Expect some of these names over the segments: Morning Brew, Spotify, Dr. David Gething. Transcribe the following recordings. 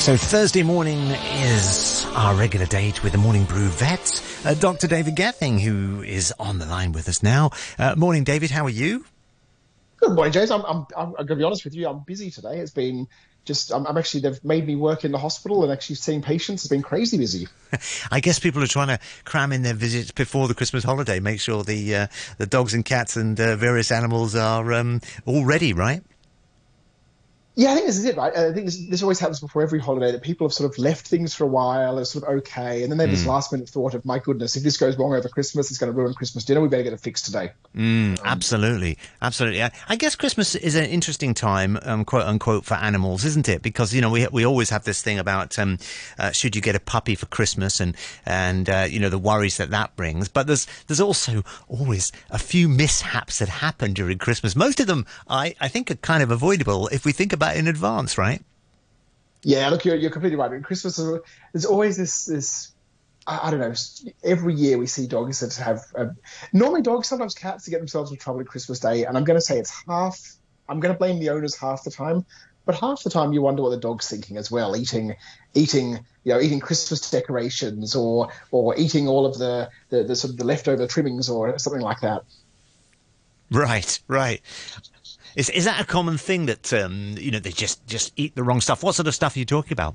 So Thursday morning is our regular date with the Morning Brew vet, Dr. David Gething, who is on the line with us now. Morning, David. How are you? Good morning, James. I'm going to be honest with you. I'm busy today. It's been just, I'm actually, they've made me work in the hospital and actually seeing patients. It's been crazy busy. I guess people are trying to cram in their visits before the Christmas holiday, make sure the dogs and cats and various animals are all ready, right? Yeah, I think this is it, right? I think this always happens before every holiday, that people have sort of left things for a while, are sort of okay, and then they have this last-minute thought of, my goodness, if this goes wrong over Christmas, it's going to ruin Christmas dinner, we better get it fixed today. Absolutely. I guess Christmas is an interesting time, quote-unquote, for animals, isn't it? Because, you know, we always have this thing about should you get a puppy for Christmas and you know, the worries that brings. But there's also always a few mishaps that happen during Christmas. Most of them, I think, are kind of avoidable if we think about in advance, right? Yeah, look, you're completely right. I mean, Christmas, there's always this I don't know, every year we see dogs that have, normally dogs, sometimes cats, to get themselves in trouble at Christmas Day, and I'm going to say I'm going to blame the owners half the time, but half the time you wonder what the dog's thinking as well, eating Christmas decorations or eating all of the sort of the leftover trimmings or something like that. Right. Is that a common thing that, you know, they just eat the wrong stuff? What sort of stuff are you talking about?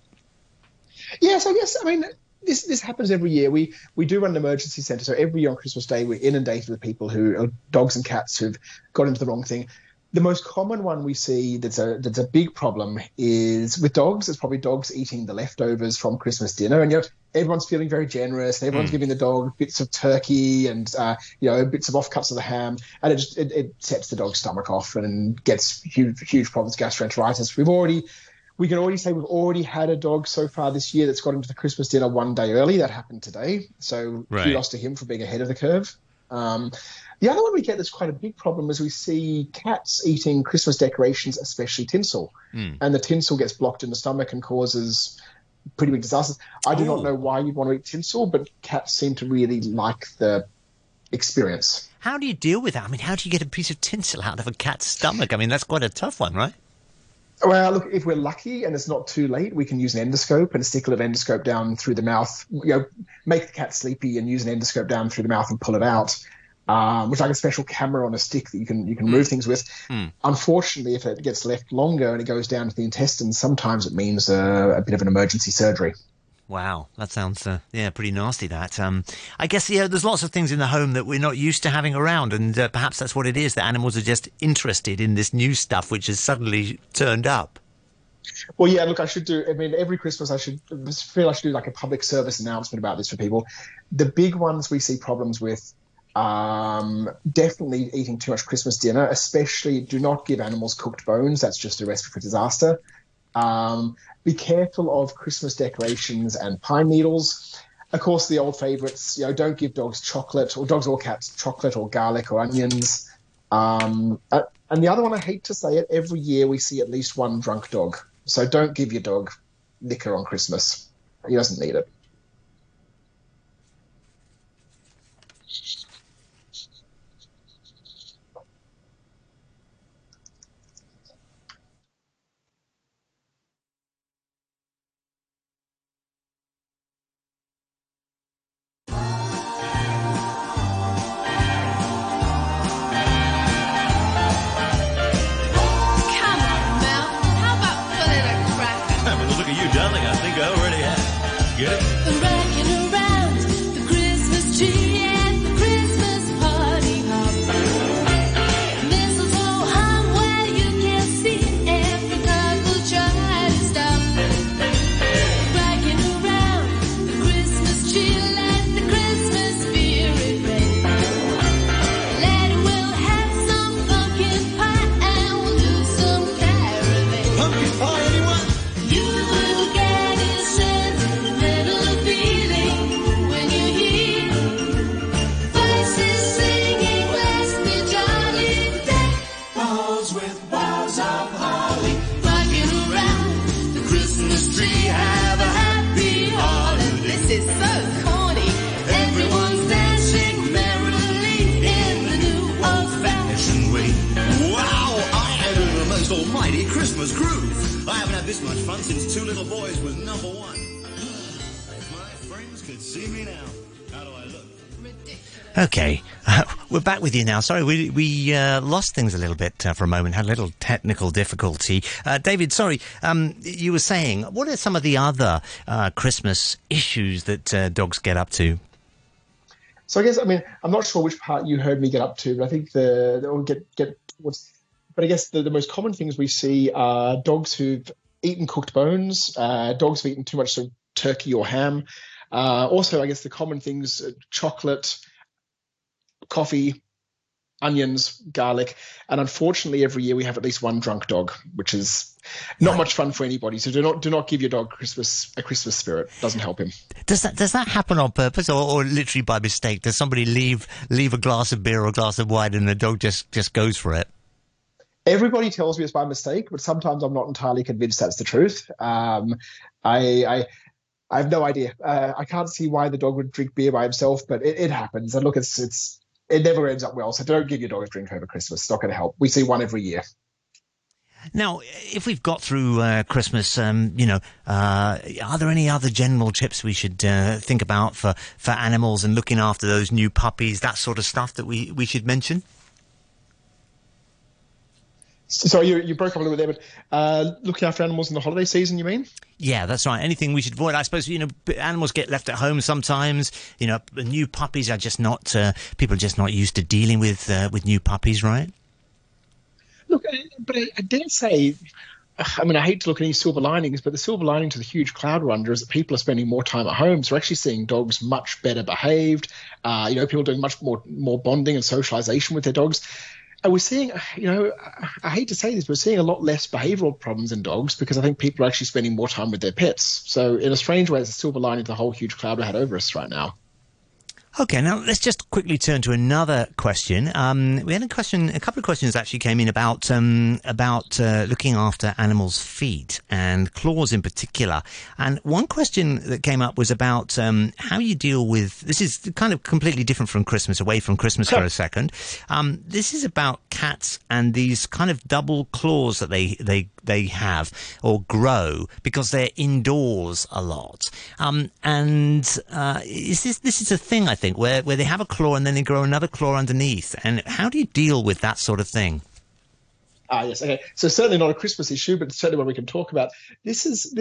Yes, I guess, I mean, this happens every year. We do run an emergency centre, so every year on Christmas Day we're inundated with people who are dogs and cats who've got into the wrong thing. The most common one we see that's a big problem is with dogs. It's probably dogs eating the leftovers from Christmas dinner. And, you know, everyone's feeling very generous. And everyone's giving the dog bits of turkey and, you know, bits of offcuts of the ham. And it sets the dog's stomach off and gets huge problems, gastroenteritis. We can already say we've had a dog so far this year that's got into the Christmas dinner one day early. That happened today. So kudos to him for being ahead of the curve. The other one we get that's quite a big problem is we see cats eating Christmas decorations, especially tinsel, and the tinsel gets blocked in the stomach and causes pretty big disasters. I do not know why you'd want to eat tinsel, but cats seem to really like the experience. How do you deal with that? I mean, how do you get a piece of tinsel out of a cat's stomach? I mean, that's quite a tough one, right? Well, look, if we're lucky and it's not too late, we can use an endoscope and stick an endoscope down through the mouth, you know, make the cat sleepy and use an endoscope down through the mouth and pull it out, which is like a special camera on a stick that you can move things with. Unfortunately, if it gets left longer and it goes down to the intestines, sometimes it means a bit of an emergency surgery. Wow, that sounds pretty nasty, that. I guess, yeah, there's lots of things in the home that we're not used to having around, and perhaps that's what it is, that animals are just interested in this new stuff which has suddenly turned up. Well, yeah, look, every Christmas I feel I should do like a public service announcement about this for people. The big ones we see problems with, definitely eating too much Christmas dinner, especially do not give animals cooked bones. That's just a recipe for disaster. Be careful of Christmas decorations and pine needles. Of course, the old favourites, you know, don't give dogs chocolate, or dogs or cats chocolate or garlic or onions. And the other one, I hate to say it, every year we see at least one drunk dog. So don't give your dog liquor on Christmas. He doesn't need it. this much fun since Two Little Boys was number one. If my friends could see me now, how do I look? Ridiculous. Okay, we're back with you now. Sorry, we lost things a little bit for a moment, had a little technical difficulty. David, sorry, you were saying, what are some of the other Christmas issues that dogs get up to? So I guess, I mean, I'm not sure which part you heard me get up to, but I think I guess the most common things we see are dogs who've eaten cooked bones, dogs who've eaten too much sort of turkey or ham. Also, I guess the common things, chocolate, coffee, onions, garlic. And unfortunately, every year we have at least one drunk dog, which is not much fun for anybody. So do not give your dog a Christmas spirit. It doesn't help him. Does that happen on purpose or literally by mistake? Does somebody leave a glass of beer or a glass of wine and the dog just goes for it? Everybody tells me it's by mistake, but sometimes I'm not entirely convinced that's the truth. I have no idea. I can't see why the dog would drink beer by himself, but it happens. And look, it never ends up well. So don't give your dog a drink over Christmas. It's not going to help. We see one every year. Now, if we've got through Christmas, are there any other general tips we should think about for animals and looking after those new puppies, that sort of stuff that we should mention? So you broke up a little bit there, but looking after animals in the holiday season, you mean? Yeah, that's right. Anything we should avoid. I suppose, animals get left at home sometimes. New puppies are just not, people are just not used to dealing with new puppies, right? Look, but I dare say, I mean, I hate to look at any silver linings, but the silver lining to the huge cloud we're under is that people are spending more time at home. So we're actually seeing dogs much better behaved, people doing much more bonding and socialization with their dogs. And we're seeing, I hate to say this, but we're seeing a lot less behavioural problems in dogs because I think people are actually spending more time with their pets. So in a strange way, it's a silver lining to the whole huge cloud we had over us right now. Okay, now let's just quickly turn to another question. We had a couple of questions actually came in about looking after animals' feet and claws in particular. And one question that came up was about how you deal with, this is kind of completely different from Christmas, away from Christmas for a second. This is about cats and these kind of double claws that they have or grow because they're indoors a lot. This is a thing, I think, where they have a claw and then they grow another claw underneath. And how do you deal with that sort of thing? Yes. Okay. So certainly not a Christmas issue, but certainly one we can talk about. This is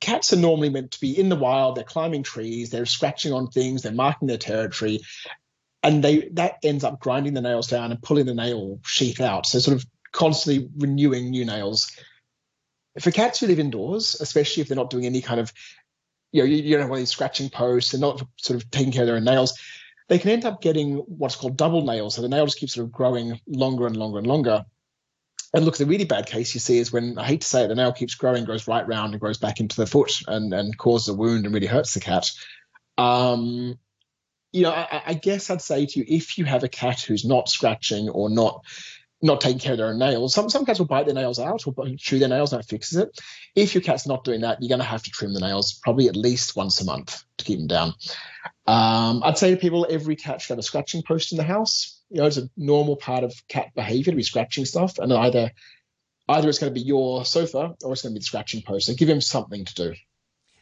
cats are normally meant to be in the wild. They're climbing trees. They're scratching on things. They're marking their territory. And that ends up grinding the nails down and pulling the nail sheath out. So sort of constantly renewing new nails. For cats who live indoors, especially if they're not doing any kind of, you don't have one of these scratching posts, they're not sort of taking care of their own nails, they can end up getting what's called double nails. So the nail just keeps sort of growing longer and longer and longer. And look, the really bad case you see is when, I hate to say it, the nail keeps growing, goes right round and grows back into the foot and causes a wound and really hurts the cat. I guess I'd say to you, if you have a cat who's not scratching or not taking care of their own nails. Some cats will bite their nails out or chew their nails, and that fixes it. If your cat's not doing that, you're going to have to trim the nails probably at least once a month to keep them down. I'd say to people, every cat should have a scratching post in the house. It's a normal part of cat behavior to be scratching stuff, and either it's going to be your sofa or it's going to be the scratching post. So give him something to do.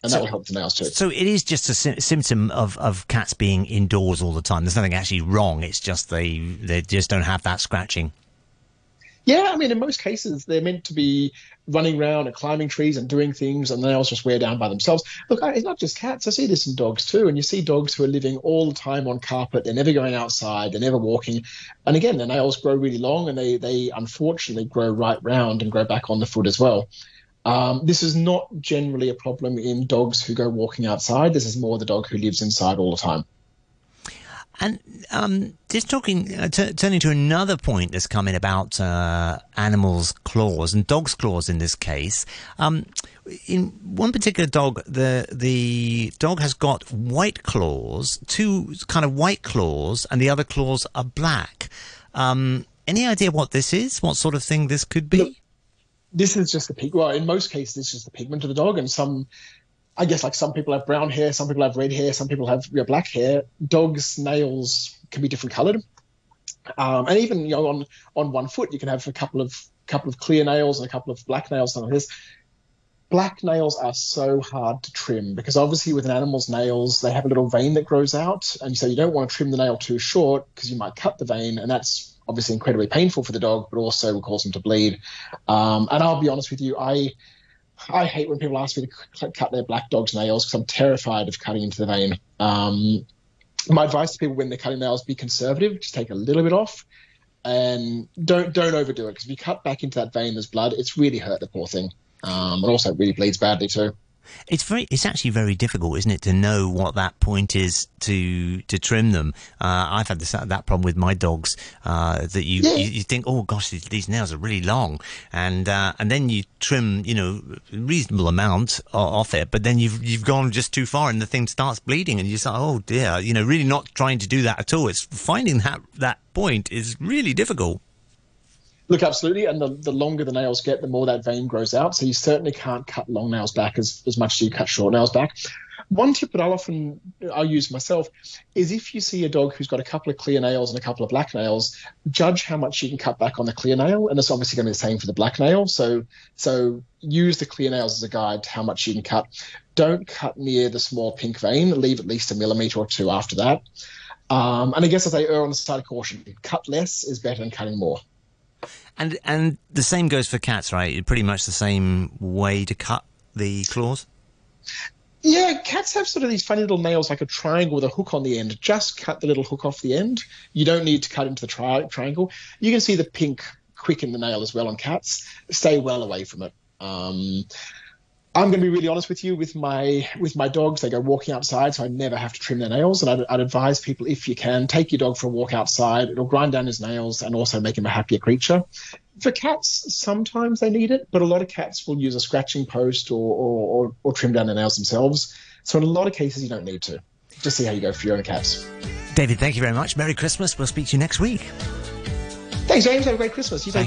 And that will help the nails too. So it is just a symptom of cats being indoors all the time. There's nothing actually wrong. It's just they just don't have that scratching. Yeah, I mean, in most cases, they're meant to be running around and climbing trees and doing things, and the nails just wear down by themselves. Look, it's not just cats. I see this in dogs too, and you see dogs who are living all the time on carpet. They're never going outside. They're never walking. And again, the nails grow really long, and they unfortunately grow right round and grow back on the foot as well. This is not generally a problem in dogs who go walking outside. This is more the dog who lives inside all the time. And just turning to another point that's come in about animals' claws and dogs' claws in this case. In one particular dog, the dog has got white claws, two kind of white claws, and the other claws are black. Any idea what this is? What sort of thing this could be? Look, this is just the pigment. Well, in most cases, this is the pigment of the dog, and some. I guess like some people have brown hair, some people have red hair, some people have black hair. Dogs' nails can be different coloured. And even on one foot, you can have a couple of couple of clear nails and a couple of black nails on his. Black nails are so hard to trim because obviously with an animal's nails, they have a little vein that grows out. And so you don't want to trim the nail too short because you might cut the vein. And that's obviously incredibly painful for the dog, but also will cause them to bleed. And I'll be honest with you, I hate when people ask me to cut their black dog's nails because I'm terrified of cutting into the vein. My advice to people when they're cutting nails, be conservative, just take a little bit off. And don't overdo it, because if you cut back into that vein, there's blood. It's really hurt the poor thing, and also really bleeds badly too. It's actually very difficult, isn't it, to know what that point is to trim them. I've had that problem with my dogs, that you think, oh gosh, these nails are really long, and then you trim, a reasonable amount off it, but then you've gone just too far and the thing starts bleeding, and you say, oh dear, really not trying to do that at all. It's finding that point is really difficult. Look, absolutely, and the longer the nails get, the more that vein grows out, so you certainly can't cut long nails back as much as you cut short nails back. One tip that I'll use myself is if you see a dog who's got a couple of clear nails and a couple of black nails, judge how much you can cut back on the clear nail, and it's obviously going to be the same for the black nail, so use the clear nails as a guide to how much you can cut. Don't cut near the small pink vein, leave at least a millimeter or two after that. And I guess as I err on the side of caution, cut less is better than cutting more. And the same goes for cats, right? Pretty much the same way to cut the claws? Yeah, cats have sort of these funny little nails like a triangle with a hook on the end. Just cut the little hook off the end. You don't need to cut into the triangle. You can see the pink quick in the nail as well on cats. Stay well away from it. I'm going to be really honest with you. With my dogs, they go walking outside, so I never have to trim their nails. And I'd advise people, if you can, take your dog for a walk outside. It'll grind down his nails and also make him a happier creature. For cats, sometimes they need it, but a lot of cats will use a scratching post or trim down their nails themselves. So in a lot of cases, you don't need to. Just see how you go for your own cats. David, thank you very much. Merry Christmas. We'll speak to you next week. Thanks, James. Have a great Christmas. You take care.